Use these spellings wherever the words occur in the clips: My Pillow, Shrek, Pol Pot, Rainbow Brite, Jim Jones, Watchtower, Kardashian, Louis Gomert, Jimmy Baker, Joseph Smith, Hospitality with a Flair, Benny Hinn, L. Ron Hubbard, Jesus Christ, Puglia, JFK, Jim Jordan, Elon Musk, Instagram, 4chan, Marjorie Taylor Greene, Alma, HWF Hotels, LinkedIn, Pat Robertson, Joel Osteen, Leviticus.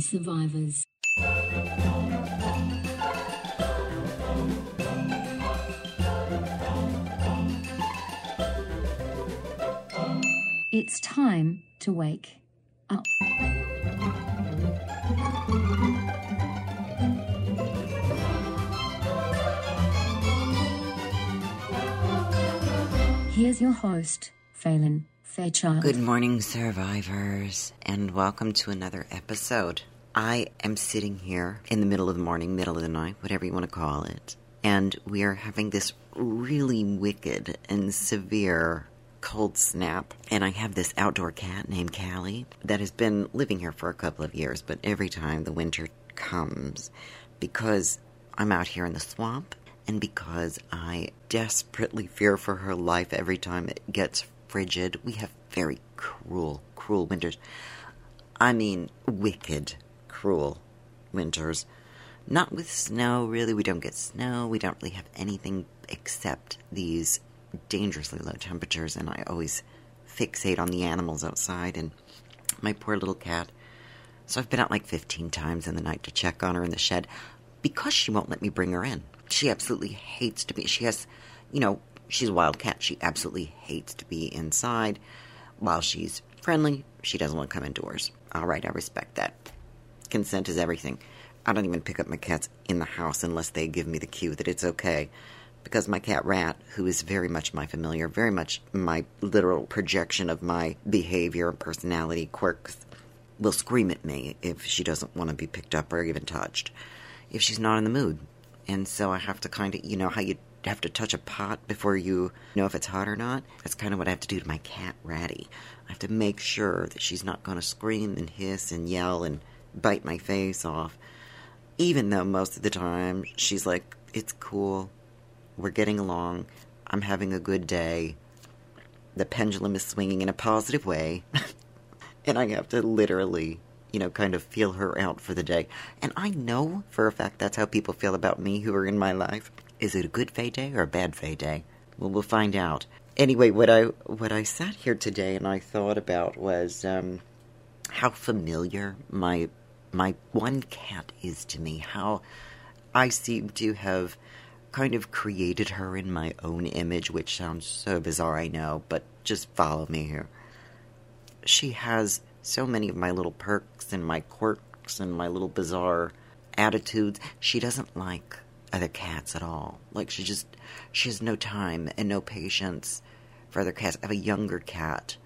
surviving survivors. It's time to wake up. Here's your host, Phaylen Fairchild. Good morning, survivors, and welcome to another episode. I am sitting here in the middle of the morning, middle of the night, whatever you want to call it, and we are having this really wicked and severe cold snap, and I have this outdoor cat named Callie that has been living here for a couple of years, but every time the winter comes, because I'm out here in the swamp and because I desperately fear for her life every time it gets frigid. We have very cruel winters. I mean, wicked cruel winters. Not with snow, really. We don't get snow. We don't really have anything except these dangerously low temperatures, and I always fixate on the animals outside and my poor little cat. So I've been out like 15 times in the night to check on her in the shed because she won't let me bring her in. She absolutely hates to be, she's a wild cat. She absolutely hates to be inside. While she's friendly, she doesn't want to come indoors. All right, I respect that. Consent is everything. I don't even pick up my cats in the house unless they give me the cue that it's okay. Because my cat Rat, who is very much my familiar, very much my literal projection of my behavior, personality, quirks, will scream at me if she doesn't want to be picked up or even touched, if she's not in the mood. And so I have to kind of, you know how you have to touch a pot before you know if it's hot or not? That's kind of what I have to do to my cat Ratty. I have to make sure that she's not going to scream and hiss and yell and bite my face off, even though most of the time she's like, it's cool. We're getting along. I'm having a good day. The pendulum is swinging in a positive way. And I have to literally, kind of feel her out for the day. And I know for a fact that's how people feel about me who are in my life. Is it a good Faye day or a bad Faye day? Well, we'll find out. Anyway, what I sat here today and I thought about was how familiar my one cat is to me. How I seem to have kind of created her in my own image, which sounds so bizarre, I know, but just follow me here. She has so many of my little perks and my quirks and my little bizarre attitudes. She doesn't like other cats at all. Like, she has no time and no patience for other cats. I have a younger cat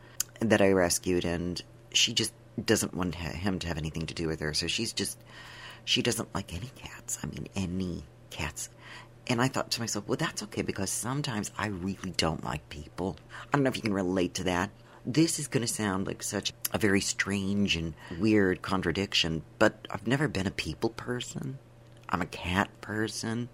that I rescued, and she just doesn't want him to have anything to do with her, so she doesn't like any cats. I mean, any cats. And I thought to myself, well, that's okay, because sometimes I really don't like people. I don't know if you can relate to that. This is going to sound like such a very strange and weird contradiction, but I've never been a people person. I'm a cat person.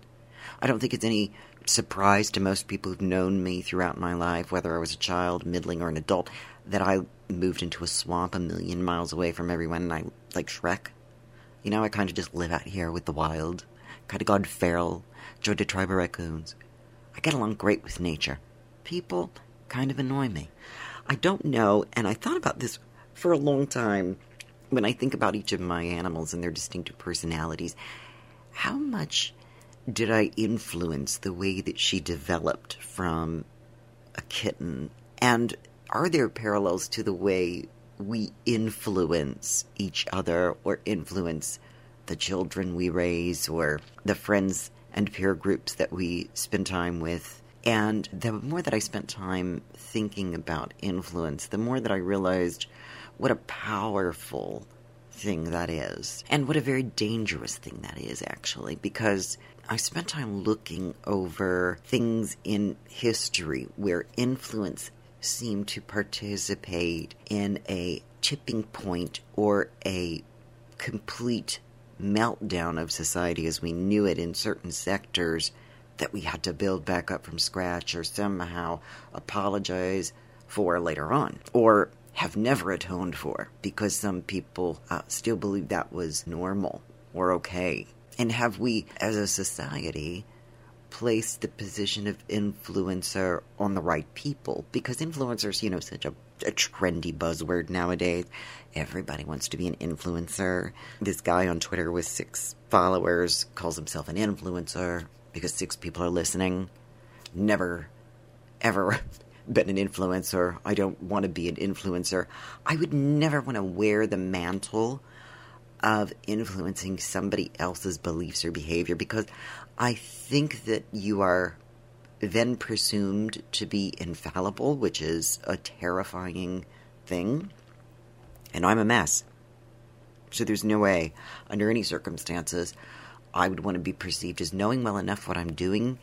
I don't think it's any surprise to most people who've known me throughout my life, whether I was a child, middling, or an adult, that I moved into a swamp a million miles away from everyone, and I, like Shrek, I kind of just live out here with the wild. Kind of gone feral, joined a tribe of raccoons. I get along great with nature. People kind of annoy me. I don't know, and I thought about this for a long time when I think about each of my animals and their distinctive personalities. How much did I influence the way that she developed from a kitten? And are there parallels to the way we influence each other or influence the children we raise, or the friends and peer groups that we spend time with? And the more that I spent time thinking about influence, the more that I realized what a powerful thing that is, and what a very dangerous thing that is, actually, because I spent time looking over things in history where influence seemed to participate in a tipping point or a complete meltdown of society as we knew it in certain sectors that we had to build back up from scratch, or somehow apologize for later on, or have never atoned for, because some people still believe that was normal or okay. And have we, as a society, place the position of influencer on the right people, because influencers, you know, such a trendy buzzword nowadays. Everybody wants to be an influencer. This guy on Twitter with 6 followers calls himself an influencer because 6 people are listening. Never, ever been an influencer. I don't want to be an influencer. I would never want to wear the mantle of influencing somebody else's beliefs or behavior, because I think that you are then presumed to be infallible, which is a terrifying thing. And I'm a mess. So there's no way, under any circumstances, I would want to be perceived as knowing well enough what I'm doing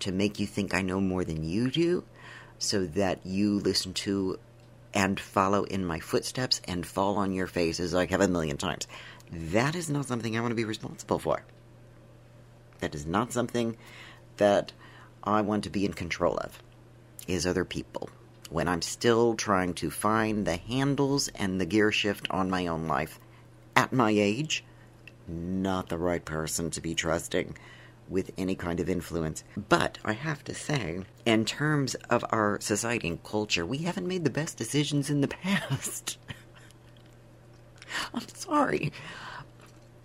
to make you think I know more than you do, so that you listen to and follow in my footsteps and fall on your faces like I have a million times. That is not something I want to be responsible for. That is not something that I want to be in control of, is other people, when I'm still trying to find the handles and the gear shift on my own life. At my age, not the right person to be trusting with any kind of influence. But I have to say, in terms of our society and culture, we haven't made the best decisions in the past. I'm sorry.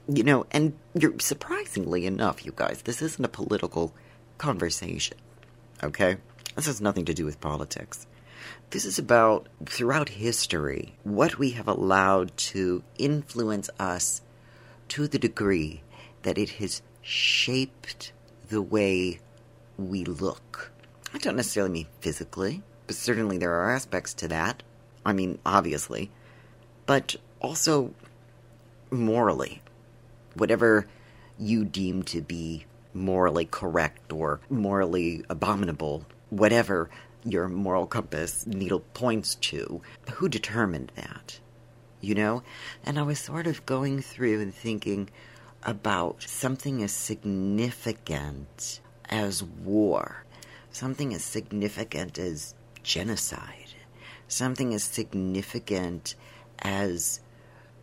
You know, and you're, surprisingly enough, you guys, this isn't a political conversation, okay? This has nothing to do with politics. This is about, throughout history, what we have allowed to influence us to the degree that it has shaped the way we look. I don't necessarily mean physically, but certainly there are aspects to that. I mean, obviously. But also morally. Whatever you deem to be morally correct or morally abominable, whatever your moral compass needle points to, who determined that? You know? And I was sort of going through and thinking about something as significant as war, something as significant as genocide, something as significant as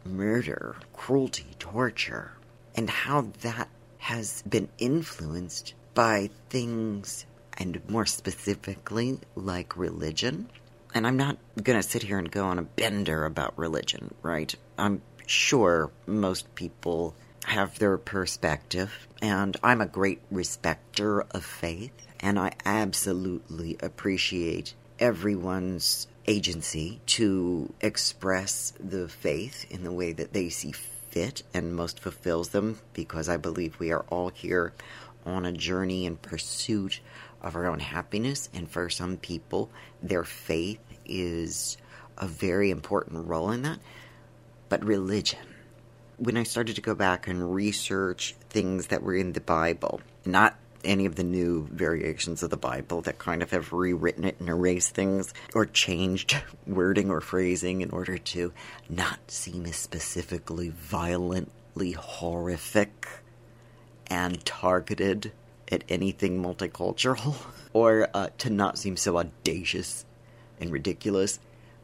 murder, cruelty, torture, and how that has been influenced by things, and more specifically, like religion. And I'm not going to sit here and go on a bender about religion, right? I'm sure most people have their perspective, and I'm a great respecter of faith, and I absolutely appreciate everyone's agency to express the faith in the way that they see fit and most fulfills them, because I believe we are all here on a journey in pursuit of our own happiness, and for some people, their faith is a very important role in that. But religion, when I started to go back and research things that were in the Bible, not any of the new variations of the Bible that kind of have rewritten it and erased things or changed wording or phrasing in order to not seem as specifically violently horrific and targeted at anything multicultural, or to not seem so audacious and ridiculous,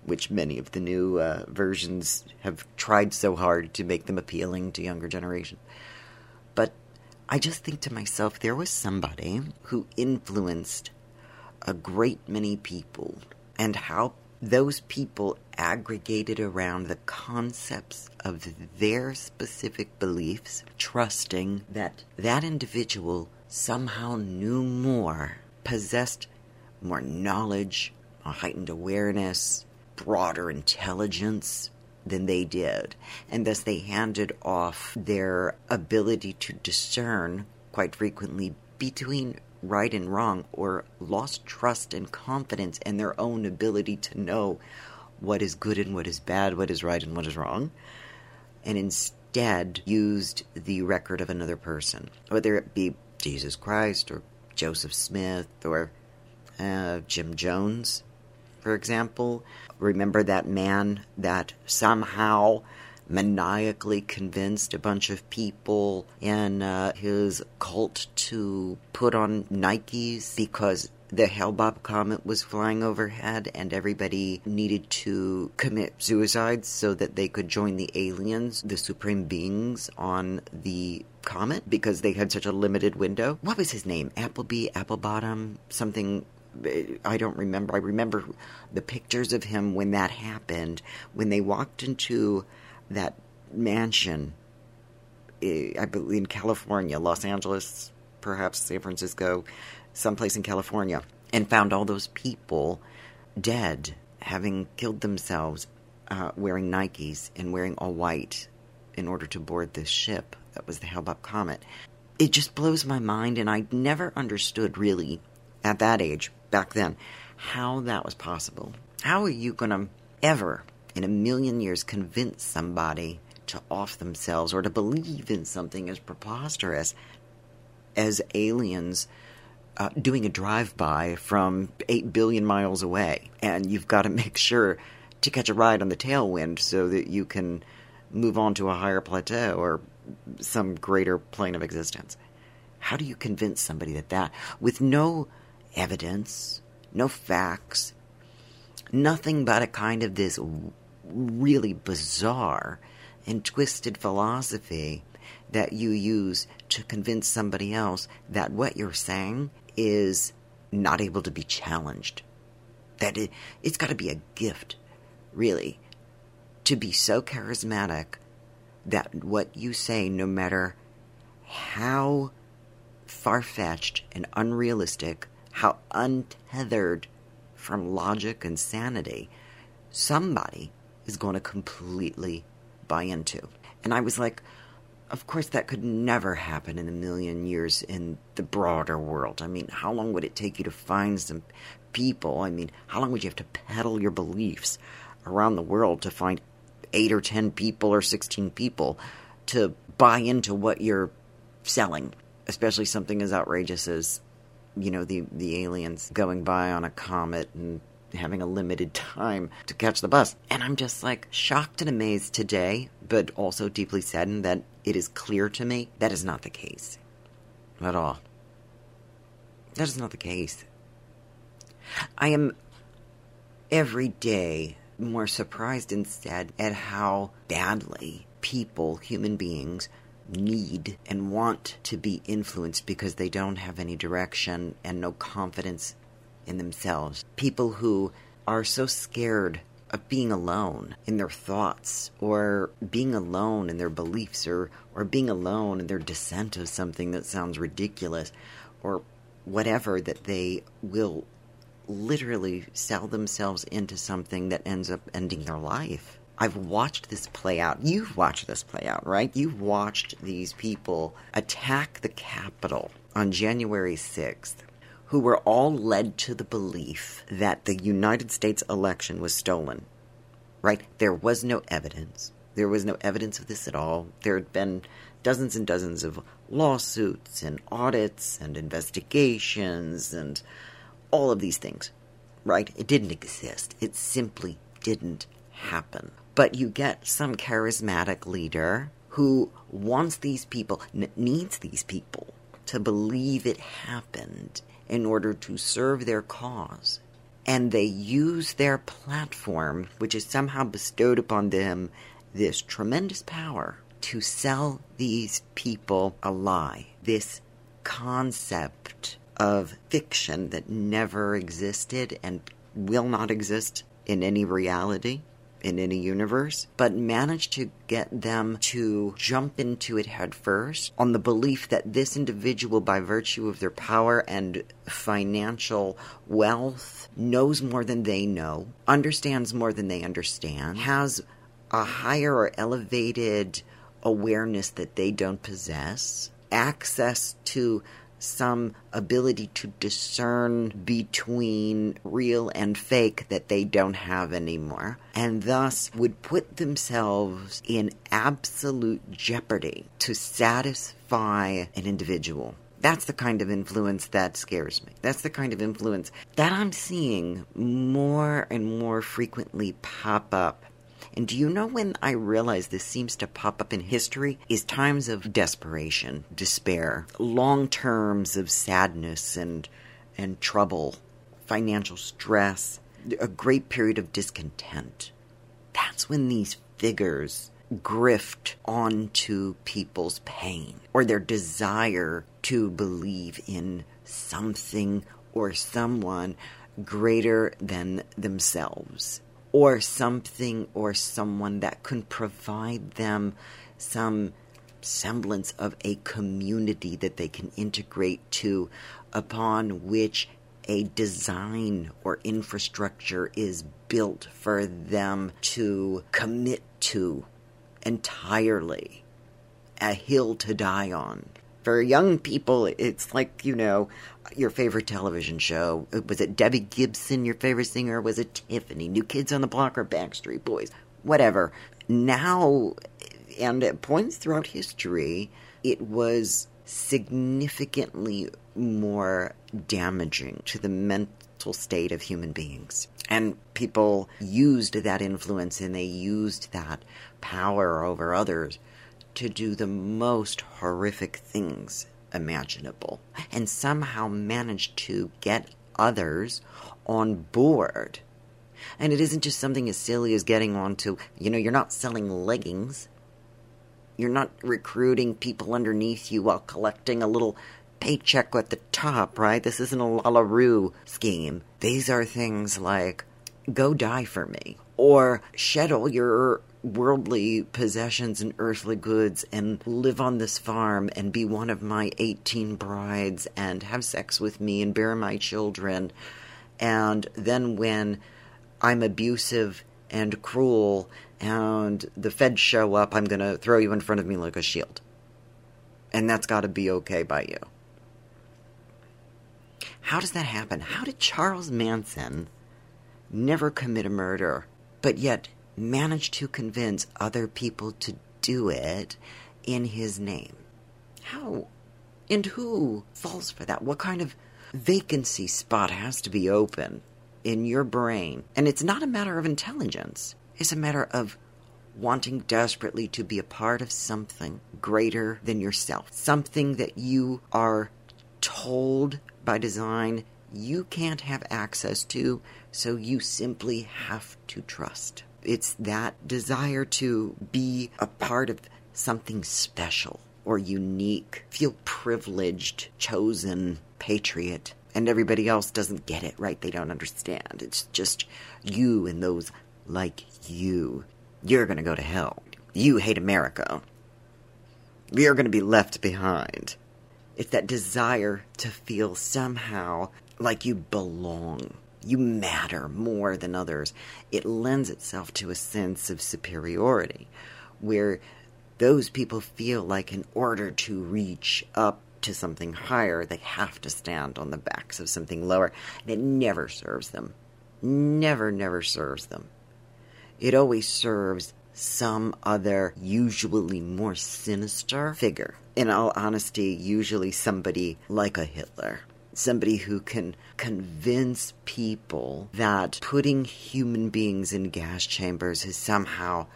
which many of the new versions have tried so hard to make them appealing to younger generation. But I just think to myself, there was somebody who influenced a great many people, and how those people aggregated around the concepts of their specific beliefs, trusting that that individual somehow knew more, possessed more knowledge, a heightened awareness, broader intelligence than they did, and thus they handed off their ability to discern quite frequently between right and wrong, or lost trust and confidence in their own ability to know what is good and what is bad, what is right and what is wrong, and instead used the record of another person, whether it be Jesus Christ or Joseph Smith or Jim Jones, for example. Remember that man that somehow maniacally convinced a bunch of people in his cult to put on Nikes because the Hale-Bopp comet was flying overhead and everybody needed to commit suicide so that they could join the aliens, the supreme beings on the comet, because they had such a limited window. What was his name? Appleby, Applebottom, something... I don't remember. I remember the pictures of him when that happened, when they walked into that mansion, I believe in California, Los Angeles, perhaps San Francisco, someplace in California, and found all those people dead, having killed themselves, wearing Nikes and wearing all white in order to board this ship. That was the Hale-Bopp comet. It just blows my mind, and I never understood really at that age, back then, how that was possible. How are you going to ever, in a million years, convince somebody to off themselves or to believe in something as preposterous as aliens doing a drive-by from 8 billion miles away? And you've got to make sure to catch a ride on the tailwind so that you can move on to a higher plateau or some greater plane of existence. How do you convince somebody that with no evidence, no facts, nothing but a kind of this really bizarre and twisted philosophy that you use to convince somebody else that what you're saying is not able to be challenged? That it's got to be a gift, really, to be so charismatic that what you say, no matter how far-fetched and unrealistic, how untethered from logic and sanity, somebody is going to completely buy into. And I was like, of course that could never happen in a million years in the broader world. I mean, how long would it take you to find some people? I mean, how long would you have to peddle your beliefs around the world to find 8 or 10 people or 16 people to buy into what you're selling? Especially something as outrageous as, you know, the aliens going by on a comet and having a limited time to catch the bus. And I'm just like shocked and amazed today, but also deeply saddened that it is clear to me that is not the case at all. That is not the case. I am every day more surprised instead at how badly people, human beings, need and want to be influenced because they don't have any direction and no confidence in themselves. People who are so scared of being alone in their thoughts or being alone in their beliefs or being alone in their dissent of something that sounds ridiculous or whatever, that they will literally sell themselves into something that ends up ending their life. I've watched this play out. You've watched this play out, right? You've watched these people attack the Capitol on January 6th, who were all led to the belief that the United States election was stolen, right? There was no evidence. There was no evidence of this at all. There had been dozens and dozens of lawsuits and audits and investigations and all of these things, right? It didn't exist. It simply didn't happen. But you get some charismatic leader who wants these people, needs these people to believe it happened in order to serve their cause. And they use their platform, which is somehow bestowed upon them, this tremendous power to sell these people a lie. This concept of fiction that never existed and will not exist in any reality, in any universe, but managed to get them to jump into it head first on the belief that this individual, by virtue of their power and financial wealth, knows more than they know, understands more than they understand, has a higher or elevated awareness that they don't possess, access to some ability to discern between real and fake that they don't have anymore, and thus would put themselves in absolute jeopardy to satisfy an individual. That's the kind of influence that scares me. That's the kind of influence that I'm seeing more and more frequently pop up. And do you know when I realize this seems to pop up in history is times of desperation, despair, long terms of sadness and and trouble, financial stress, a great period of discontent. That's when these figures grift onto people's pain or their desire to believe in something or someone greater than themselves, or something or someone that can provide them some semblance of a community that they can integrate to, upon which a design or infrastructure is built for them to commit to entirely. A hill to die on. For young people, it's like, you know, your favorite television show. Was it Debbie Gibson, your favorite singer? Was it Tiffany? New Kids on the Block or Backstreet Boys? Whatever. Now, and at points throughout history, it was significantly more damaging to the mental state of human beings. And people used that influence and they used that power over others to do the most horrific things imaginable, and somehow managed to get others on board. And it isn't just something as silly as getting onto, you know, you're not selling leggings. You're not recruiting people underneath you while collecting a little paycheck at the top, right? This isn't a La LaRue scheme. These are things like, go die for me, or shed all your worldly possessions and earthly goods and live on this farm and be one of my 18 brides and have sex with me and bear my children. And then when I'm abusive and cruel and the feds show up, I'm going to throw you in front of me like a shield. And that's got to be okay by you. How does that happen? How did Charles Manson never commit a murder, but yet manage to convince other people to do it in his name? How and who falls for that? What kind of vacancy spot has to be open in your brain? And it's not a matter of intelligence. It's a matter of wanting desperately to be a part of something greater than yourself. Something that you are told by design you can't have access to, so you simply have to trust. It's that desire to be a part of something special or unique. Feel privileged, chosen, patriot. And everybody else doesn't get it, right? They don't understand. It's just you and those like you. You're going to go to hell. You hate America. You're going to be left behind. It's that desire to feel somehow like you belong. You matter more than others. It lends itself to a sense of superiority, where those people feel like in order to reach up to something higher, they have to stand on the backs of something lower. And it never serves them. Never serves them. It always serves some other, usually more sinister figure. In all honesty, usually somebody like a Hitler. Somebody who can convince people that putting human beings in gas chambers is somehow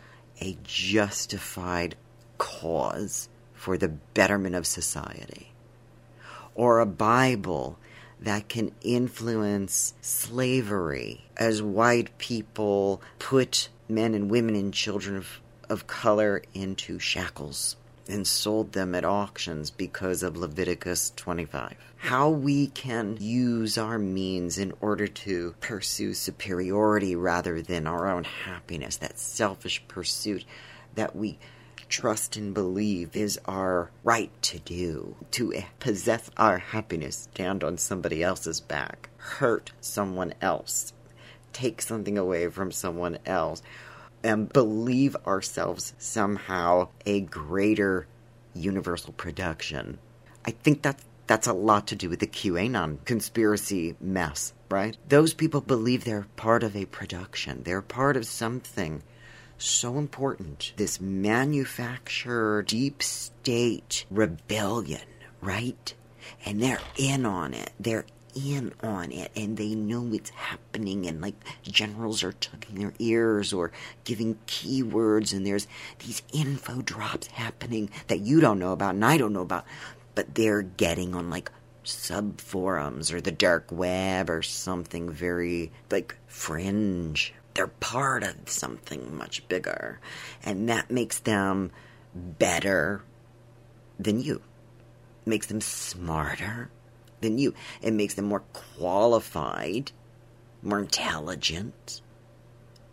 a justified cause for the betterment of society. Or a Bible that can influence slavery as white people put men and women and children of color into shackles and sold them at auctions because of Leviticus 25. How we can use our means in order to pursue superiority rather than our own happiness, that selfish pursuit that we trust and believe is our right to do, to possess our happiness, stand on somebody else's back, hurt someone else, take something away from someone else, and believe ourselves somehow a greater universal production. I think that's a lot to do with the QAnon conspiracy mess, right? Those people believe they're part of a production. They're part of something so important. This manufactured deep state rebellion, right? And they're in on it. They're in on it, and they know it's happening, and like generals are tucking their ears or giving keywords, and there's these info drops happening that you don't know about and I don't know about, but they're getting on like subforums or the dark web or something very, like, fringe. They're part of something much bigger, and that makes them better than you. It makes them smarter than you. It makes them more qualified, more intelligent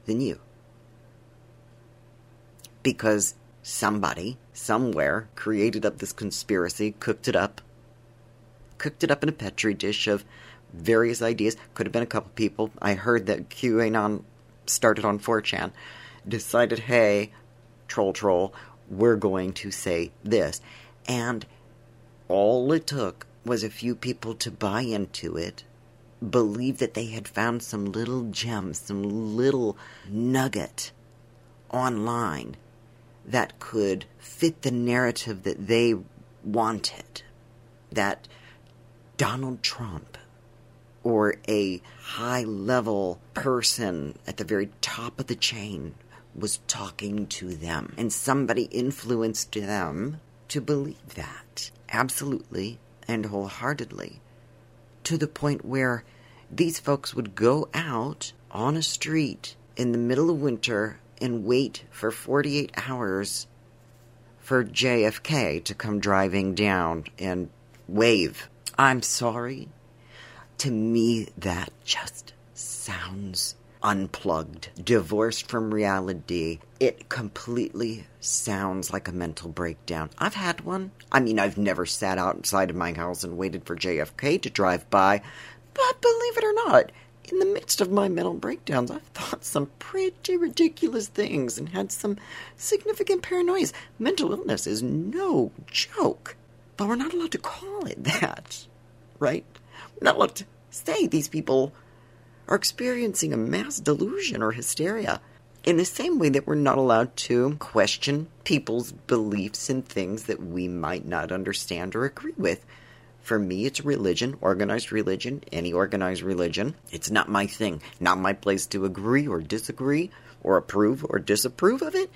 than you. Because somebody, somewhere, created up this conspiracy, cooked it up in a petri dish of various ideas. Could have been a couple people. I heard that QAnon started on 4chan, decided, hey, troll, we're going to say this. And all it took was a few people to buy into it, believe that they had found some little gem, some little nugget online that could fit the narrative that they wanted, that Donald Trump or a high-level person at the very top of the chain was talking to them. And somebody influenced them to believe that, absolutely and wholeheartedly, to the point where these folks would go out on a street in the middle of winter and wait for 48 hours for JFK to come driving down and wave. I'm sorry. To me, that just sounds unplugged, divorced from reality. It completely sounds like a mental breakdown. I've had one. I mean, I've never sat outside of my house and waited for JFK to drive by, but believe it or not, in the midst of my mental breakdowns, I've thought some pretty ridiculous things and had some significant paranoias. Mental illness is no joke, but we're not allowed to call it that, right? Not allowed to say these people are experiencing a mass delusion or hysteria, in the same way that we're not allowed to question people's beliefs in things that we might not understand or agree with. For me, it's religion, organized religion, any organized religion. It's not my thing, not my place to agree or disagree or approve or disapprove of it.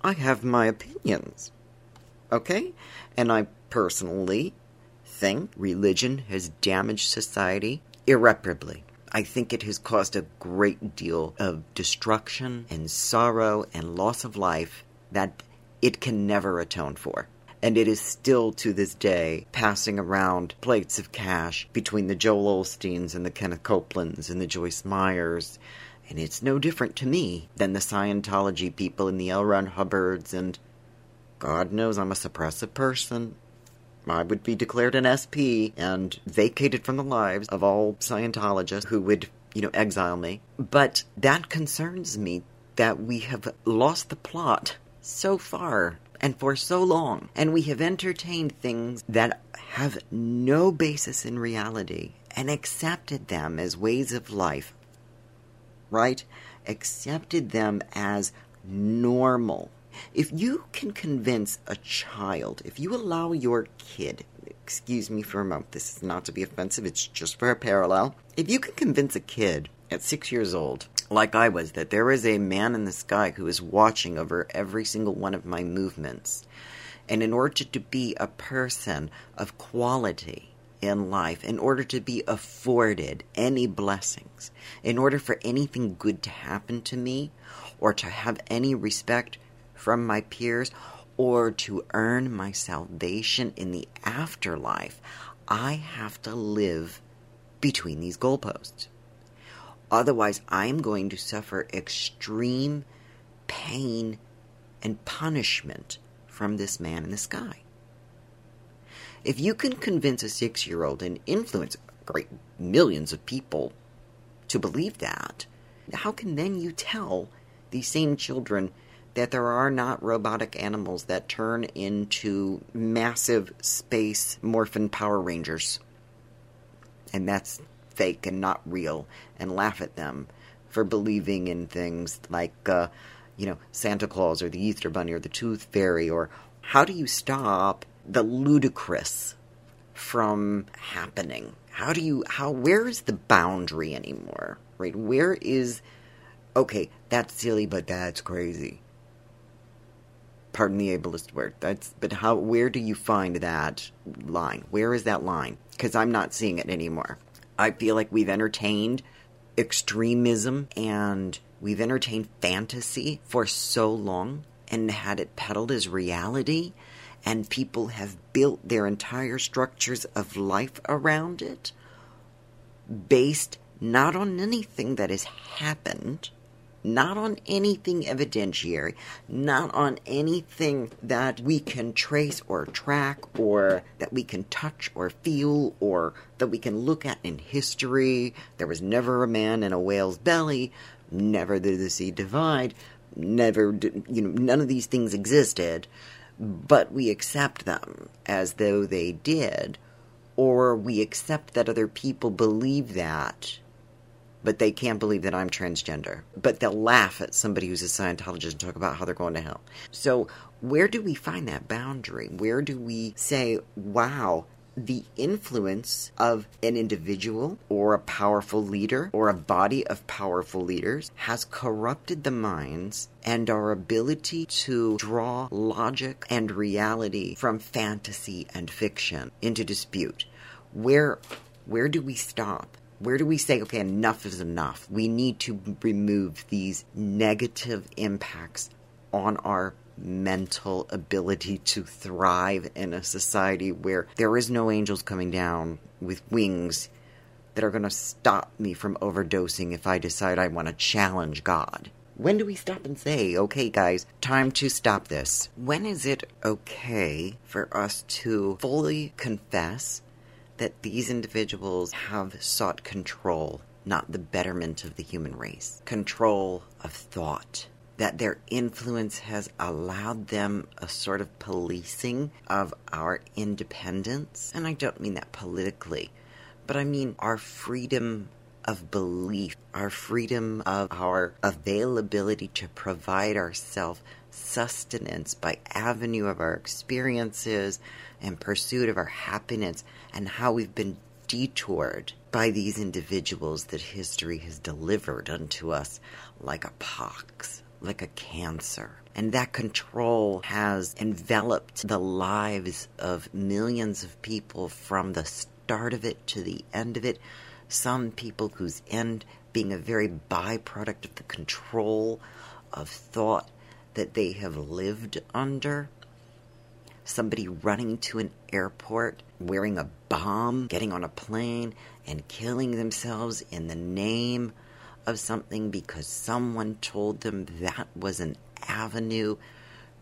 I have my opinions, okay? And I personally think religion has damaged society irreparably. I think it has caused a great deal of destruction and sorrow and loss of life that it can never atone for. And it is still to this day passing around plates of cash between the Joel Osteens and the Kenneth Copelands and the Joyce Myers. And it's no different to me than the Scientology people and the L. Ron Hubbards. And God knows I'm a suppressive person. I would be declared an SP and vacated from the lives of all Scientologists who would, exile me. But that concerns me, that we have lost the plot so far and for so long. And we have entertained things that have no basis in reality and accepted them as ways of life, right? Accepted them as normal. If you can convince a child, if you allow your kid, excuse me for a moment, this is not to be offensive, it's just for a parallel. If you can convince a kid at 6 years old, like I was, that there is a man in the sky who is watching over every single one of my movements, and in order to be a person of quality in life, in order to be afforded any blessings, in order for anything good to happen to me, or to have any respect from my peers, or to earn my salvation in the afterlife, I have to live between these goalposts. Otherwise, I'm going to suffer extreme pain and punishment from this man in the sky. If you can convince a 6-year-old and influence great millions of people to believe that, how can then you tell these same children that there are not robotic animals that turn into massive space morphin Power Rangers, and that's fake and not real, and laugh at them for believing in things like, Santa Claus or the Easter Bunny or the Tooth Fairy? Or how do you stop the ludicrous from happening? Where is the boundary anymore, right? Where is, okay, that's silly, but that's crazy. Pardon the ableist word. Where do you find that line? Where is that line? Because I'm not seeing it anymore. I feel like we've entertained extremism and we've entertained fantasy for so long and had it peddled as reality, and people have built their entire structures of life around it based not on anything that has happened, not on anything evidentiary, not on anything that we can trace or track or that we can touch or feel or that we can look at in history. There was never a man in a whale's belly, never did the sea divide, never did, none of these things existed, but we accept them as though they did, or we accept that other people believe that. But they can't believe that I'm transgender. But they'll laugh at somebody who's a Scientologist and talk about how they're going to hell. So where do we find that boundary? Where do we say, wow, the influence of an individual or a powerful leader or a body of powerful leaders has corrupted the minds and our ability to draw logic and reality from fantasy and fiction into dispute? Where do we stop? Where do we say, okay, enough is enough? We need to remove these negative impacts on our mental ability to thrive in a society where there is no angels coming down with wings that are going to stop me from overdosing if I decide I want to challenge God. When do we stop and say, okay, guys, time to stop this? When is it okay for us to fully confess that these individuals have sought control, not the betterment of the human race, control of thought, that their influence has allowed them a sort of policing of our independence? And I don't mean that politically, but I mean our freedom of belief, our freedom of our availability to provide ourselves sustenance by avenue of our experiences and pursuit of our happiness, and how we've been detoured by these individuals that history has delivered unto us like a pox, like a cancer. And that control has enveloped the lives of millions of people from the start of it to the end of it. Some people whose end being a very byproduct of the control of thought that they have lived under. Somebody running to an airport, wearing a bomb, getting on a plane, and killing themselves in the name of something because someone told them that was an avenue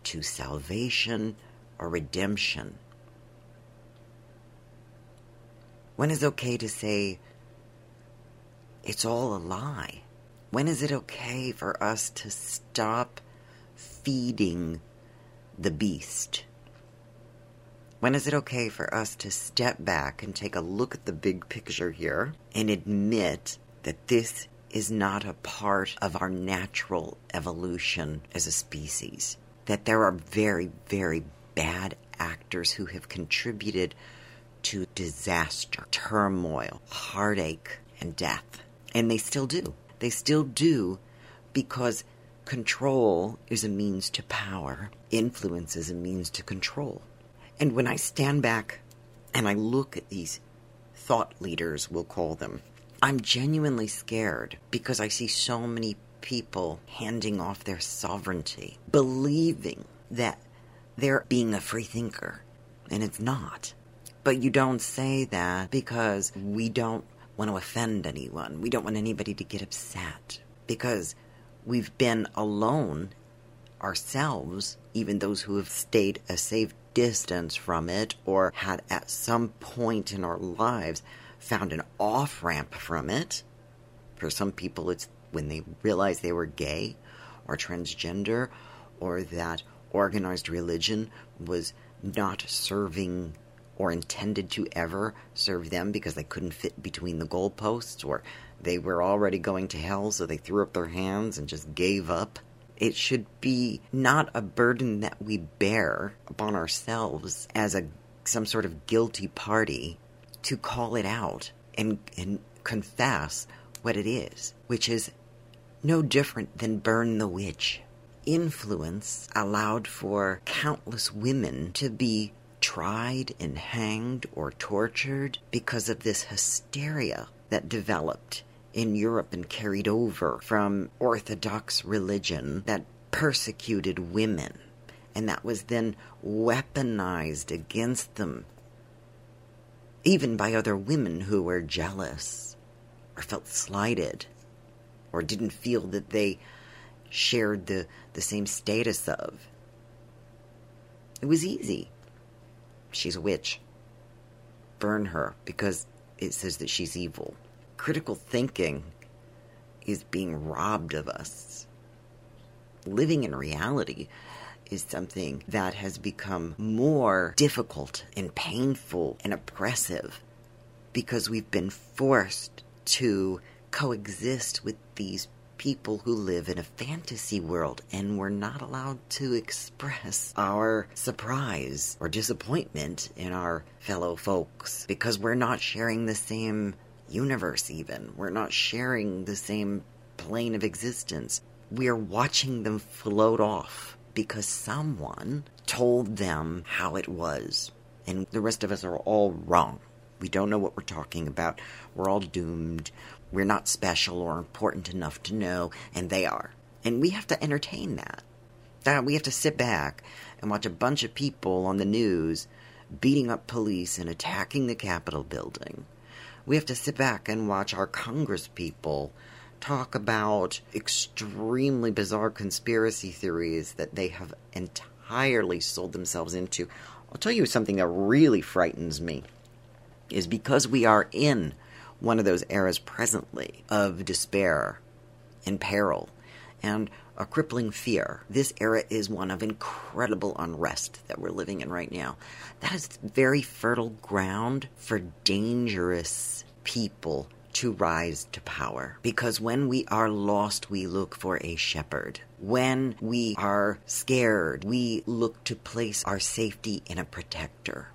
to salvation or redemption. When is it okay to say, it's all a lie? When is it okay for us to stop feeding the beast? When is it okay for us to step back and take a look at the big picture here and admit that this is not a part of our natural evolution as a species? That there are very, very bad actors who have contributed to disaster, turmoil, heartache, and death. And they still do. They still do, because control is a means to power. Influence is a means to control. And when I stand back and I look at these thought leaders, we'll call them, I'm genuinely scared because I see so many people handing off their sovereignty, believing that they're being a free thinker, and it's not. But you don't say that because we don't want to offend anyone. We don't want anybody to get upset because we've been alone ourselves, even those who have stayed a safe distance from it or had at some point in our lives found an off-ramp from it. For some people, it's when they realized they were gay or transgender, or that organized religion was not serving or intended to ever serve them because they couldn't fit between the goalposts, or they were already going to hell, so they threw up their hands and just gave up. It should be not a burden that we bear upon ourselves as some sort of guilty party to call it out and confess what it is, which is no different than burn the witch. influence allowed for countless women to be tried and hanged or tortured because of this hysteria that developed in Europe and carried over from Orthodox religion that persecuted women, and that was then weaponized against them, even by other women who were jealous or felt slighted or didn't feel that they shared the same status of. It was easy. She's a witch. Burn her because it says that she's evil. Critical thinking is being robbed of us. Living in reality is something that has become more difficult and painful and oppressive because we've been forced to coexist with these people who live in a fantasy world, and we're not allowed to express our surprise or disappointment in our fellow folks because we're not sharing the same universe even. We're not sharing the same plane of existence. We're watching them float off because someone told them how it was, and the rest of us are all wrong. We don't know what we're talking about. We're all doomed. We're not special or important enough to know, and they are. And we have to entertain that. We have to sit back and watch a bunch of people on the news beating up police and attacking the Capitol building. We have to sit back and watch our congresspeople talk about extremely bizarre conspiracy theories that they have entirely sold themselves into. I'll tell you something that really frightens me is because we are in one of those eras presently of despair and peril and a crippling fear. This era is one of incredible unrest that we're living in right now. That is very fertile ground for dangerous people to rise to power. Because when we are lost, we look for a shepherd. When we are scared, we look to place our safety in a protector.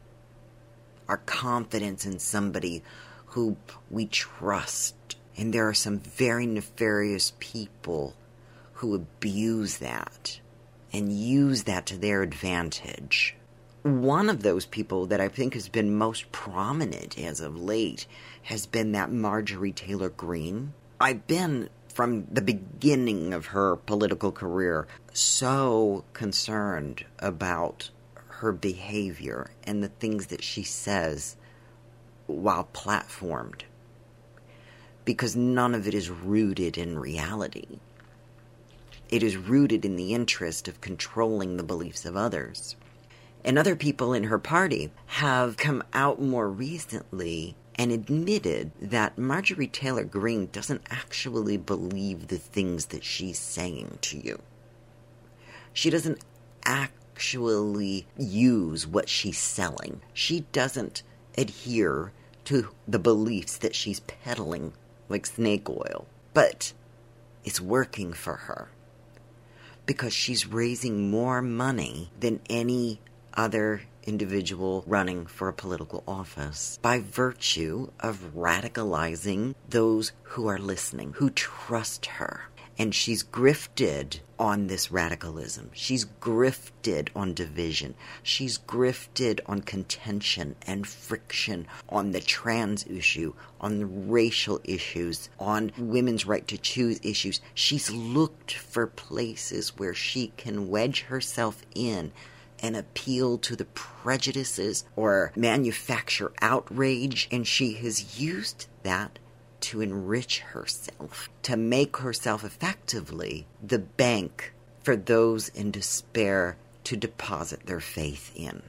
Our confidence in somebody who we trust. And there are some very nefarious people who abuse that and use that to their advantage. One of those people that I think has been most prominent as of late has been that Marjorie Taylor Greene. I've been, from the beginning of her political career, so concerned about her behavior and the things that she says while platformed, because none of it is rooted in reality. It is rooted in the interest of controlling the beliefs of others. And other people in her party have come out more recently and admitted that Marjorie Taylor Greene doesn't actually believe the things that she's saying to you. She doesn't actually use what she's selling. She doesn't adhere to the beliefs that she's peddling like snake oil. But it's working for her because she's raising more money than any other individual running for a political office by virtue of radicalizing those who are listening, who trust her. And she's grifted on this radicalism. She's grifted on division. She's grifted on contention and friction, on the trans issue, on the racial issues, on women's right to choose issues. She's looked for places where she can wedge herself in and appeal to the prejudices or manufacture outrage, and she has used that to enrich herself, to make herself effectively the bank for those in despair to deposit their faith in.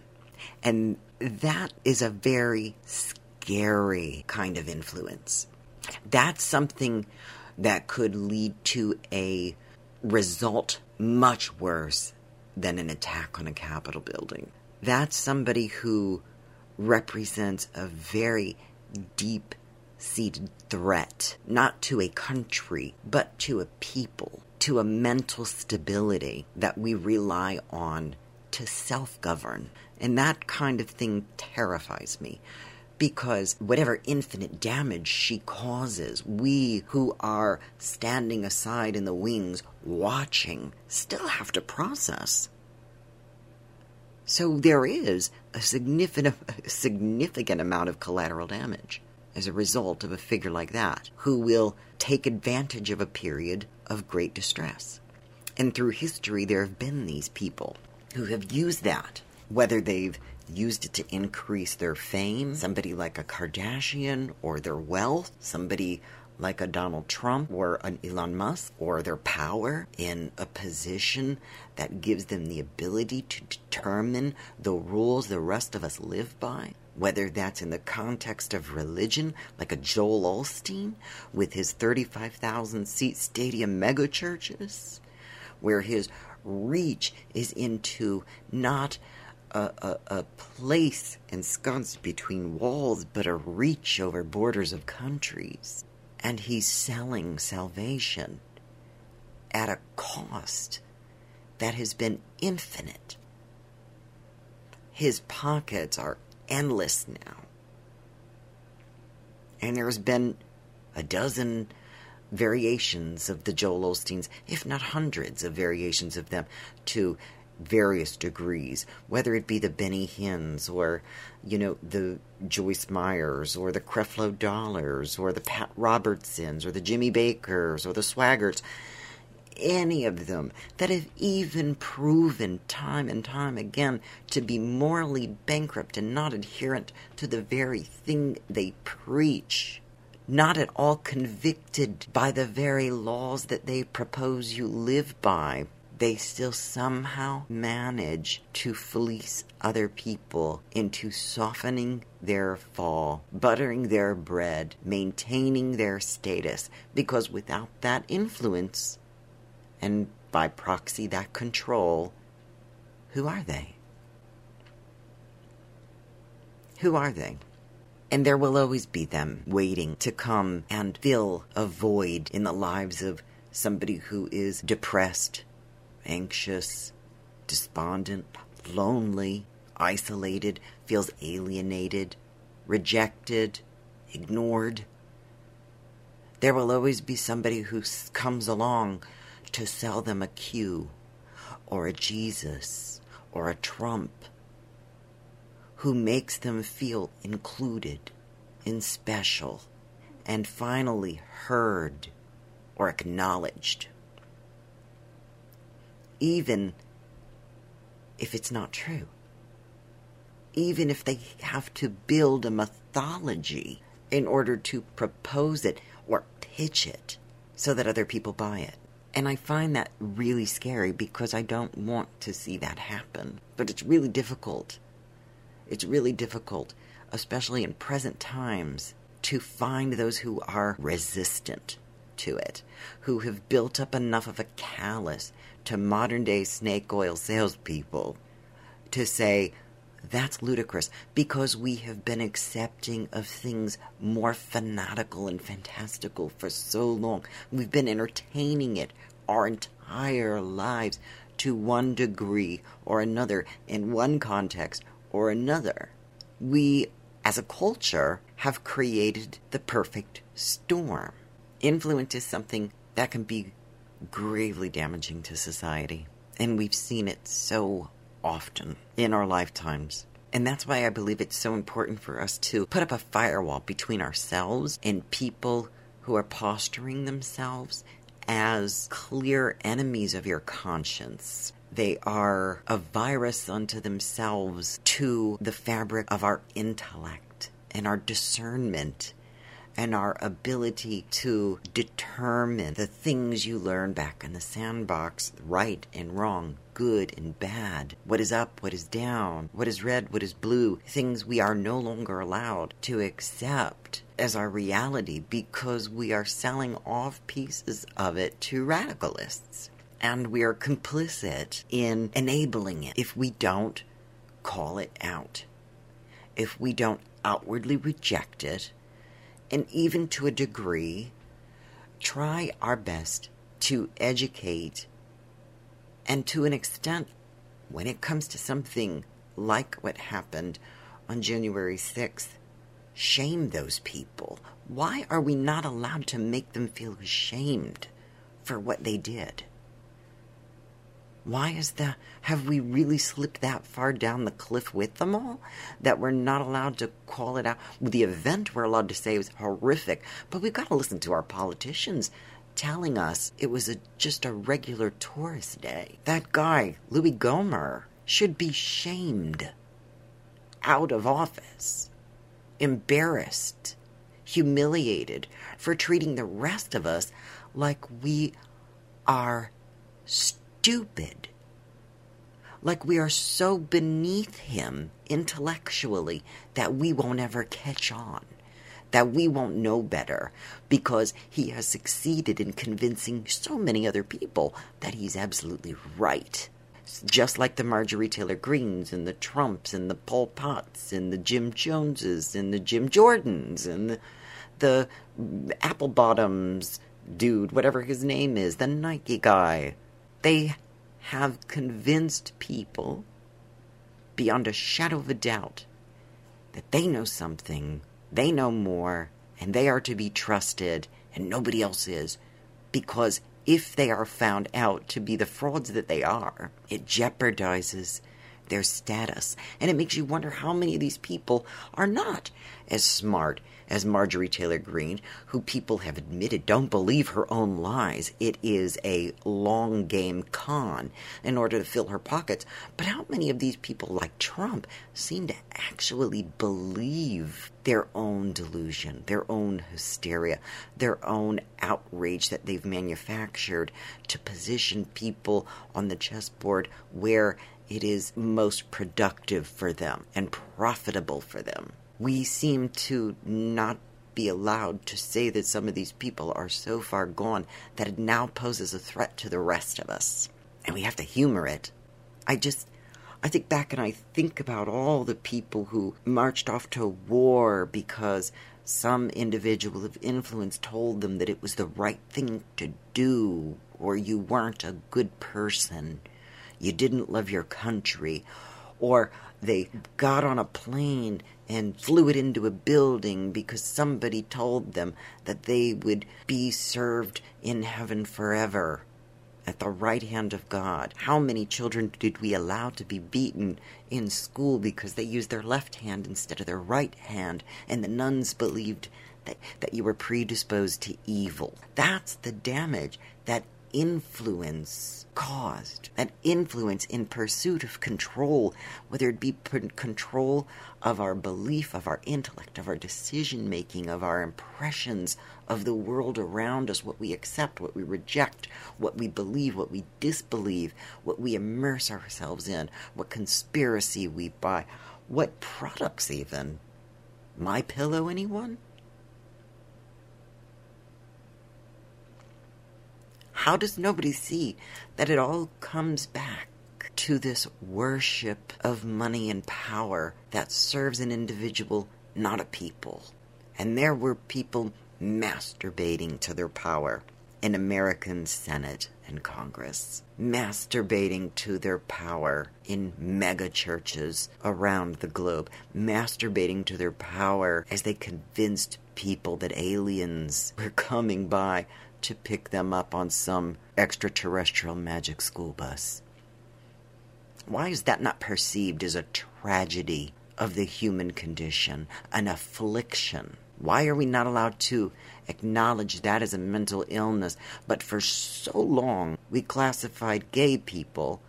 And that is a very scary kind of influence. That's something that could lead to a result much worse than an attack on a Capitol building. That's somebody who represents a very deep seated threat, not to a country, but to a people, to a mental stability that we rely on to self-govern. And that kind of thing terrifies me, because whatever infinite damage she causes, we who are standing aside in the wings watching still have to process. So there is a significant amount of collateral damage as a result of a figure like that, who will take advantage of a period of great distress. And through history, there have been these people who have used that, whether they've used it to increase their fame, somebody like a Kardashian, or their wealth, somebody like a Donald Trump or an Elon Musk, or their power in a position that gives them the ability to determine the rules the rest of us live by, whether that's in the context of religion, like a Joel Osteen with his 35,000-seat stadium megachurches, where his reach is into not a place ensconced between walls, but a reach over borders of countries. And he's selling salvation at a cost that has been infinite. His pockets are endless now. And there's been a dozen variations of the Joel Osteens, if not hundreds of variations of them, to various degrees, whether it be the Benny Hinns or, the Joyce Myers or the Creflo Dollars or the Pat Robertsons or the Jimmy Bakers or the Swaggarts, any of them that have even proven time and time again to be morally bankrupt and not adherent to the very thing they preach, not at all convicted by the very laws that they propose you live by. They still somehow manage to fleece other people into softening their fall, buttering their bread, maintaining their status, because without that influence, and by proxy that control, who are they? Who are they? And there will always be them waiting to come and fill a void in the lives of somebody who is depressed, anxious, despondent, lonely, isolated, feels alienated, rejected, ignored. There will always be somebody who comes along to sell them a Q, or a Jesus, or a Trump, who makes them feel included and special, and finally heard or acknowledged, even if it's not true, even if they have to build a mythology in order to propose it or pitch it so that other people buy it. And I find that really scary, because I don't want to see that happen. But it's really difficult. It's really difficult, especially in present times, to find those who are resistant to it, who have built up enough of a callus to modern-day snake oil salespeople to say, that's ludicrous, because we have been accepting of things more fanatical and fantastical for so long. We've been entertaining it our entire lives to one degree or another, in one context or another. We, as a culture, have created the perfect storm. Influence is something that can be gravely damaging to society, and we've seen it so often in our lifetimes. And that's why I believe it's so important for us to put up a firewall between ourselves and people who are posturing themselves as clear enemies of your conscience. They are a virus unto themselves to the fabric of our intellect and our discernment and our ability to determine the things you learn back in the sandbox, right and wrong, good and bad, what is up, what is down, what is red, what is blue, things we are no longer allowed to accept as our reality, because we are selling off pieces of it to radicalists. And we are complicit in enabling it if we don't call it out, if we don't outwardly reject it, and even to a degree, try our best to educate. And to an extent, when it comes to something like what happened on January 6th, shame those people. Why are we not allowed to make them feel ashamed for what they did? Why is that? Have we really slipped that far down the cliff with them all that we're not allowed to call it out? The event we're allowed to say was horrific, but we've got to listen to our politicians telling us it was just a regular tourist day. That guy, Louis Gomert, should be shamed out of office, embarrassed, humiliated for treating the rest of us like we are stupid, like we are so beneath him intellectually that we won't ever catch on, that we won't know better, because he has succeeded in convincing so many other people that he's absolutely right. Just like the Marjorie Taylor Greenes and the Trumps and the Pol Pots and the Jim Joneses and the Jim Jordans and the Apple Bottoms dude, whatever his name is, the Nike guy. They have convinced people beyond a shadow of a doubt that they know something, they know more, and they are to be trusted, and nobody else is, because if they are found out to be the frauds that they are, it jeopardizes their status. And it makes you wonder how many of these people are not as smart as Marjorie Taylor Greene, who people have admitted don't believe her own lies. It is a long game con in order to fill her pockets. But how many of these people, like Trump, seem to actually believe their own delusion, their own hysteria, their own outrage that they've manufactured to position people on the chessboard where it is most productive for them and profitable for them? We seem to not be allowed to say that some of these people are so far gone that it now poses a threat to the rest of us, and we have to humor it. I think back and I think about all the people who marched off to war because some individual of influence told them that it was the right thing to do, or you weren't a good person, you didn't love your country, or they got on a plane and flew it into a building because somebody told them that they would be served in heaven forever at the right hand of God. How many children did we allow to be beaten in school because they used their left hand instead of their right hand, and the nuns believed that you were predisposed to evil? That's the damage that influence caused, that influence in pursuit of control, whether it be control of our belief, of our intellect, of our decision making, of our impressions of the world around us, what we accept, what we reject, what we believe, what we disbelieve, what we immerse ourselves in, what conspiracy we buy, what products even. My Pillow, anyone? How does nobody see that it all comes back to this worship of money and power that serves an individual, not a people? And there were people masturbating to their power in American Senate and Congress, masturbating to their power in mega churches around the globe, masturbating to their power as they convinced people that aliens were coming by to pick them up on some extraterrestrial magic school bus. Why is that not perceived as a tragedy of the human condition, an affliction? Why are we not allowed to acknowledge that as a mental illness? But for so long, we classified gay people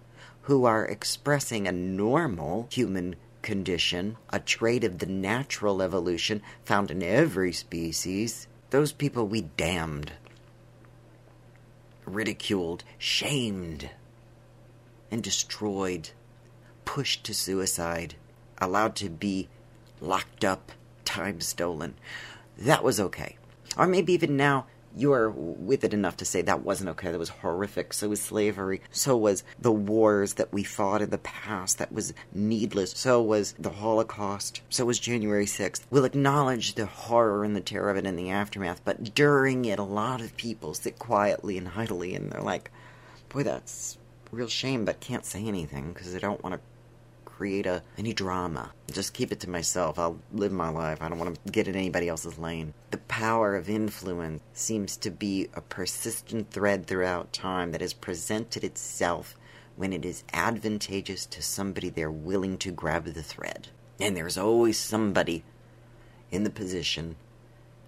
who are expressing a normal human condition, a trait of the natural evolution found in every species. Those people we damned, ridiculed, shamed, and destroyed, pushed to suicide, allowed to be locked up, time stolen. That was okay. Or maybe even now you are with it enough to say that wasn't okay, that was horrific, so was slavery, so was the wars that we fought in the past, that was needless, so was the Holocaust, so was January 6th. We'll acknowledge the horror and the terror of it and the aftermath, but during it, a lot of people sit quietly and idly, and they're like, boy, that's real shame, but can't say anything because they don't want to create any drama. Just keep it to myself. I'll live my life. I don't want to get in anybody else's lane. The power of influence seems to be a persistent thread throughout time that has presented itself when it is advantageous to somebody. They're willing to grab the thread. And there's always somebody in the position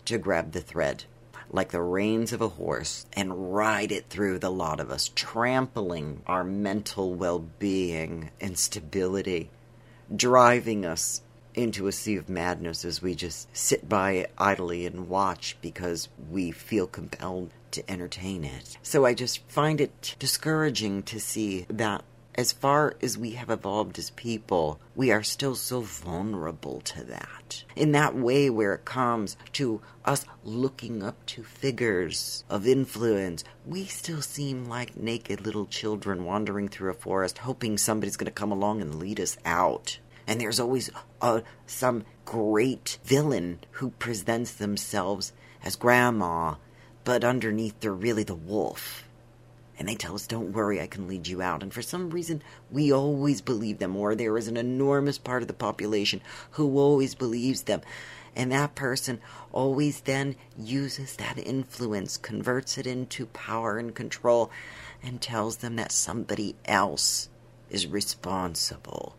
to grab the thread, like the reins of a horse, and ride it through the lot of us, trampling our mental well-being and stability, driving us into a sea of madness as we just sit by it idly and watch because we feel compelled to entertain it. So I just find it discouraging to see that as far as we have evolved as people, we are still so vulnerable to that. In that way where it comes to us looking up to figures of influence, we still seem like naked little children wandering through a forest hoping somebody's going to come along and lead us out. And there's always some great villain who presents themselves as grandma, but underneath they're really the wolf. And they tell us, don't worry, I can lead you out. And for some reason, we always believe them. Or there is an enormous part of the population who always believes them. And that person always then uses that influence, converts it into power and control, and tells them that somebody else is responsible.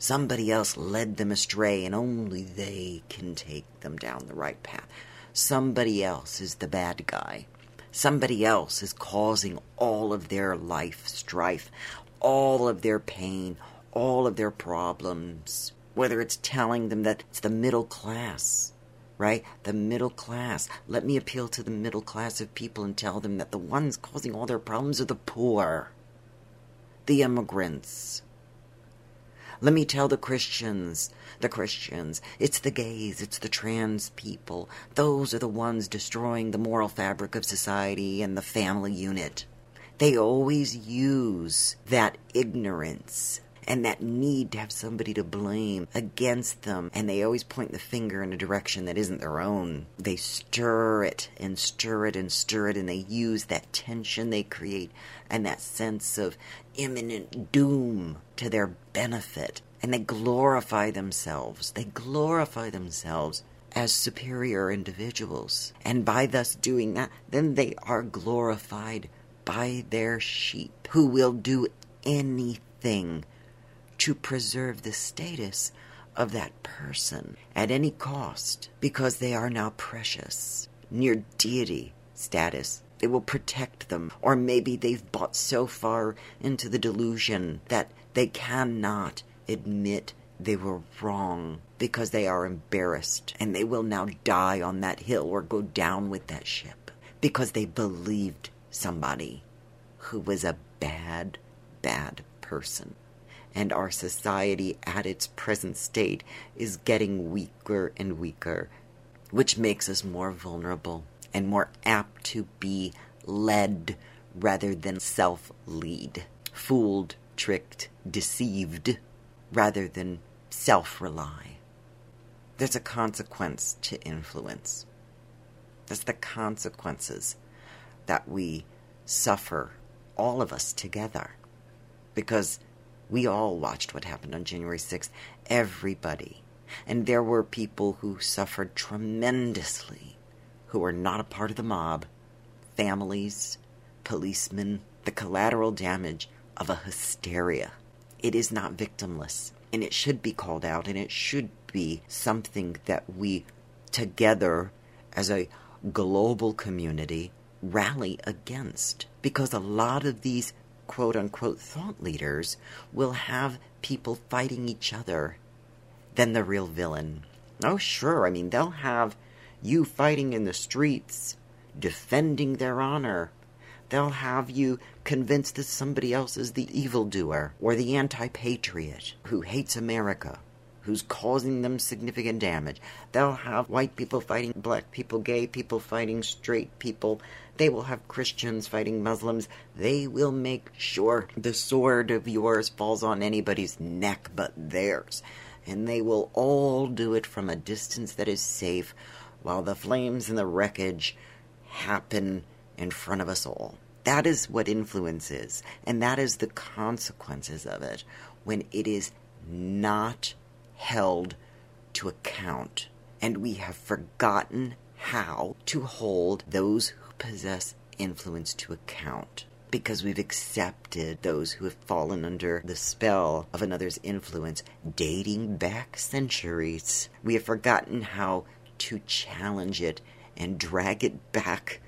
Somebody else led them astray, and only they can take them down the right path. Somebody else is the bad guy. Somebody else is causing all of their life strife, all of their pain, all of their problems. Whether it's telling them that it's the middle class, right? The middle class. Let me appeal to the middle class of people and tell them that the ones causing all their problems are the poor, the immigrants. Let me tell the Christians, it's the gays, it's the trans people. Those are the ones destroying the moral fabric of society and the family unit. They always use that ignorance and that need to have somebody to blame against them, and they always point the finger in a direction that isn't their own. They stir it and stir it and stir it, and they use that tension they create and that sense of imminent doom to their benefit. And they glorify themselves. They glorify themselves as superior individuals. And by thus doing that, then they are glorified by their sheep, who will do anything to preserve the status of that person at any cost, because they are now precious, near deity status. It will protect them, or maybe they've bought so far into the delusion that they cannot admit they were wrong because they are embarrassed, and they will now die on that hill or go down with that ship because they believed somebody who was a bad, bad person. And our society at its present state is getting weaker and weaker, which makes us more vulnerable and more apt to be led rather than self-lead, fooled, tricked, deceived rather than self-rely. There's a consequence to influence. That's the consequences that we suffer, all of us together, because we all watched what happened on January 6th. Everybody. And there were people who suffered tremendously, who were not a part of the mob. Families, policemen, the collateral damage of a hysteria. It is not victimless. And it should be called out. And it should be something that we, together, as a global community, rally against. Because a lot of these quote-unquote thought leaders will have people fighting each other than the real villain. Oh, sure, I mean, they'll have you fighting in the streets, defending their honor. They'll have you convinced that somebody else is the evildoer or the anti-patriot who hates America, who's causing them significant damage. They'll have white people fighting black people, gay people fighting straight people. They will have Christians fighting Muslims. They will make sure the sword of yours falls on anybody's neck but theirs. And they will all do it from a distance that is safe while the flames and the wreckage happen in front of us all. That is what influence is. And that is the consequences of it when it is not held to account, and we have forgotten how to hold those who possess influence to account, because we've accepted those who have fallen under the spell of another's influence dating back centuries. We have forgotten how to challenge it and drag it back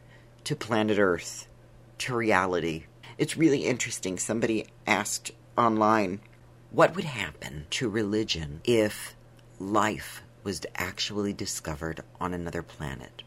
to planet Earth, to reality. It's really interesting. Somebody asked online, what would happen to religion if life was actually discovered on another planet?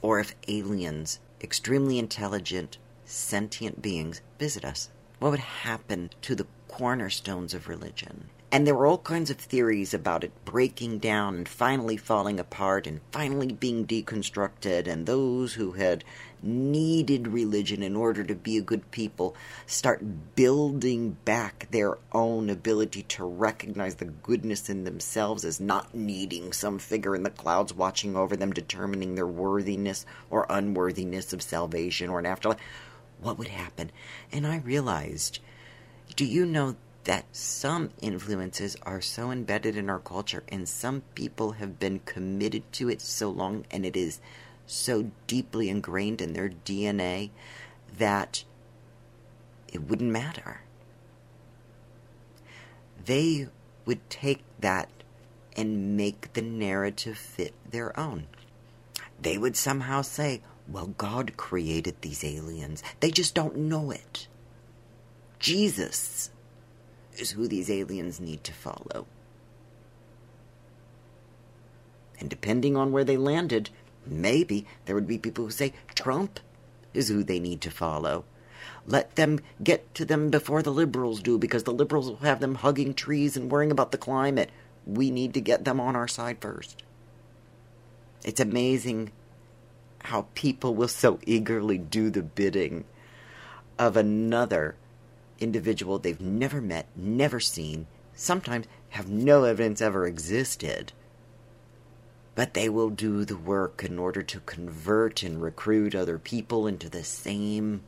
Or if aliens, extremely intelligent, sentient beings, visit us? What would happen to the cornerstones of religion? And there were all kinds of theories about it breaking down and finally falling apart and finally being deconstructed, and those who had needed religion in order to be a good people start building back their own ability to recognize the goodness in themselves as not needing some figure in the clouds watching over them, determining their worthiness or unworthiness of salvation or an afterlife. What would happen? And I realized, do you know that some influences are so embedded in our culture, and some people have been committed to it so long, and it is so deeply ingrained in their DNA that it wouldn't matter. They would take that and make the narrative fit their own. They would somehow say, well, God created these aliens. They just don't know it. Jesus is who these aliens need to follow. And depending on where they landed, maybe there would be people who say Trump is who they need to follow. Let them get to them before the liberals do, because the liberals will have them hugging trees and worrying about the climate. We need to get them on our side first. It's amazing how people will so eagerly do the bidding of another individual they've never met, never seen, sometimes have no evidence ever existed, but they will do the work in order to convert and recruit other people into the same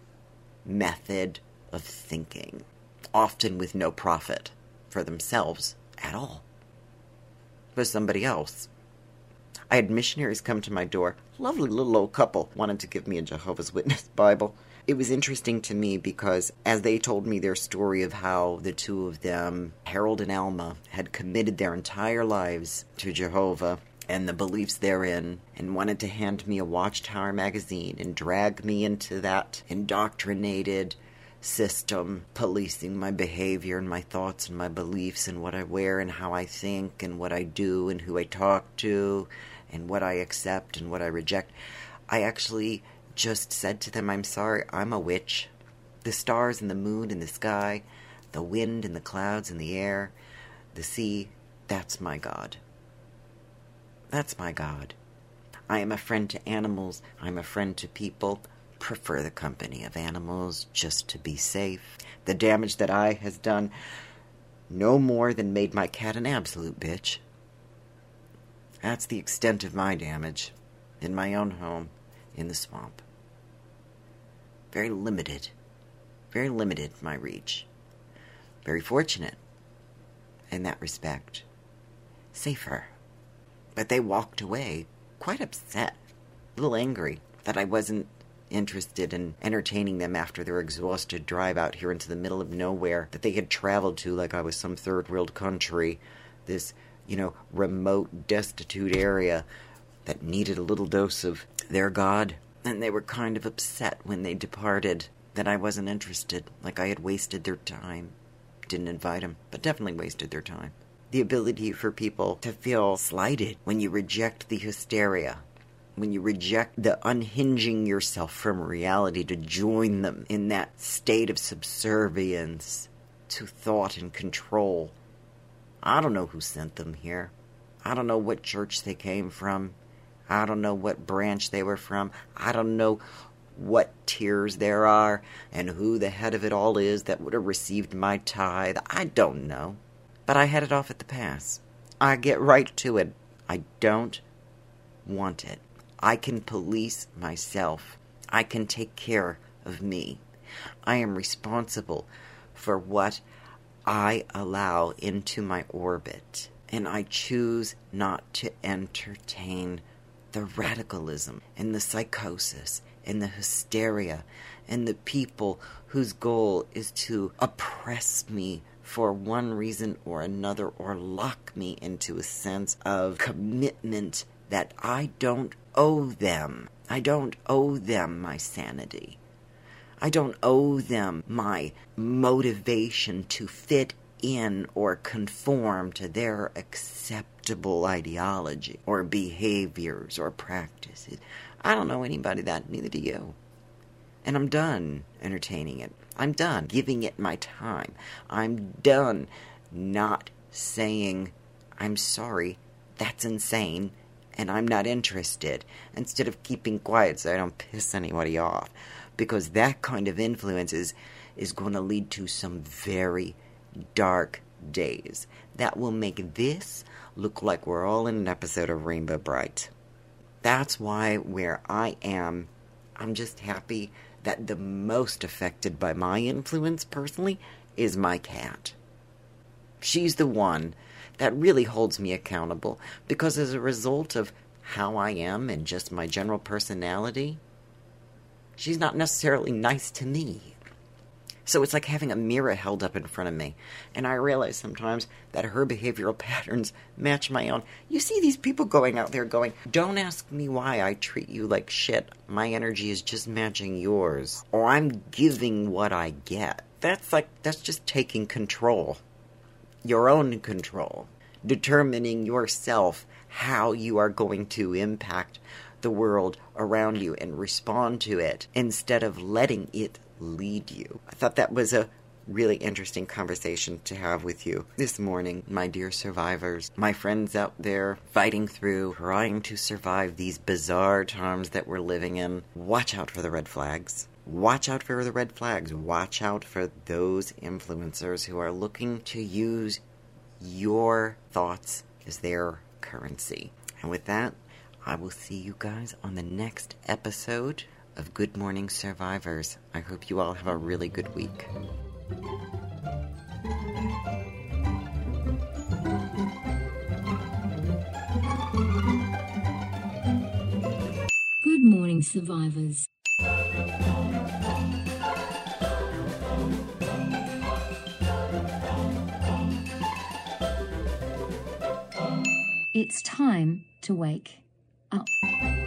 method of thinking, often with no profit for themselves at all, for somebody else. I had missionaries come to my door, lovely little old couple, wanted to give me a Jehovah's Witness Bible. It was interesting to me because as they told me their story of how the two of them, Harold and Alma, had committed their entire lives to Jehovah and the beliefs therein, and wanted to hand me a Watchtower magazine and drag me into that indoctrinated system, policing my behavior and my thoughts and my beliefs and what I wear and how I think and what I do and who I talk to and what I accept and what I reject. I actually just said to them, I'm sorry, I'm a witch. The stars and the moon and the sky, the wind and the clouds and the air, the sea, that's my God. That's my God. I am a friend to animals. I'm a friend to people. Prefer the company of animals just to be safe. The damage that I has done no more than made my cat an absolute bitch. That's the extent of my damage in my own home in the swamp. Very limited my reach. Very fortunate in that respect. Safer. But they walked away quite upset, a little angry that I wasn't interested in entertaining them after their exhausted drive out here into the middle of nowhere that they had traveled to like I was some third world country, this, remote, destitute area that needed a little dose of their God, and they were kind of upset when they departed that I wasn't interested, like I had wasted their time. Didn't invite them, but definitely wasted their time. The ability for people to feel slighted when you reject the hysteria, when you reject the unhinging yourself from reality to join them in that state of subservience to thought and control. I don't know who sent them here. I don't know what church they came from. I don't know what branch they were from. I don't know what tiers there are and who the head of it all is that would have received my tithe. I don't know. But I had it off at the pass. I get right to it. I don't want it. I can police myself. I can take care of me. I am responsible for what I allow into my orbit, and I choose not to entertain the radicalism and the psychosis and the hysteria and the people whose goal is to oppress me for one reason or another, or lock me into a sense of commitment that I don't owe them. I don't owe them my sanity. I don't owe them my motivation to fit in or conform to their acceptable ideology or behaviors or practices. I don't owe anybody that, neither do you. And I'm done entertaining it. I'm done giving it my time. I'm done not saying, I'm sorry, that's insane, and I'm not interested, instead of keeping quiet so I don't piss anybody off. Because that kind of influence is going to lead to some very dark days that will make this look like we're all in an episode of Rainbow Brite. That's why where I am, I'm just happy that the most affected by my influence personally is my cat. She's the one that really holds me accountable, because as a result of how I am and just my general personality, she's not necessarily nice to me. So it's like having a mirror held up in front of me, and I realize sometimes that her behavioral patterns match my own. You see these people going out there going, don't ask me why I treat you like shit. My energy is just matching yours, or I'm giving what I get. That's just taking control, your own control, determining yourself how you are going to impact the world around you and respond to it instead of letting it lead you. I thought that was a really interesting conversation to have with you this morning, my dear survivors, my friends out there fighting through, trying to survive these bizarre times that we're living in. Watch out for the red flags. Watch out for the red flags. Watch out for those influencers who are looking to use your thoughts as their currency. And with that, I will see you guys on the next episode of Good Morning Survivors. I hope you all have a really good week. Good Morning Survivors. It's time to wake up.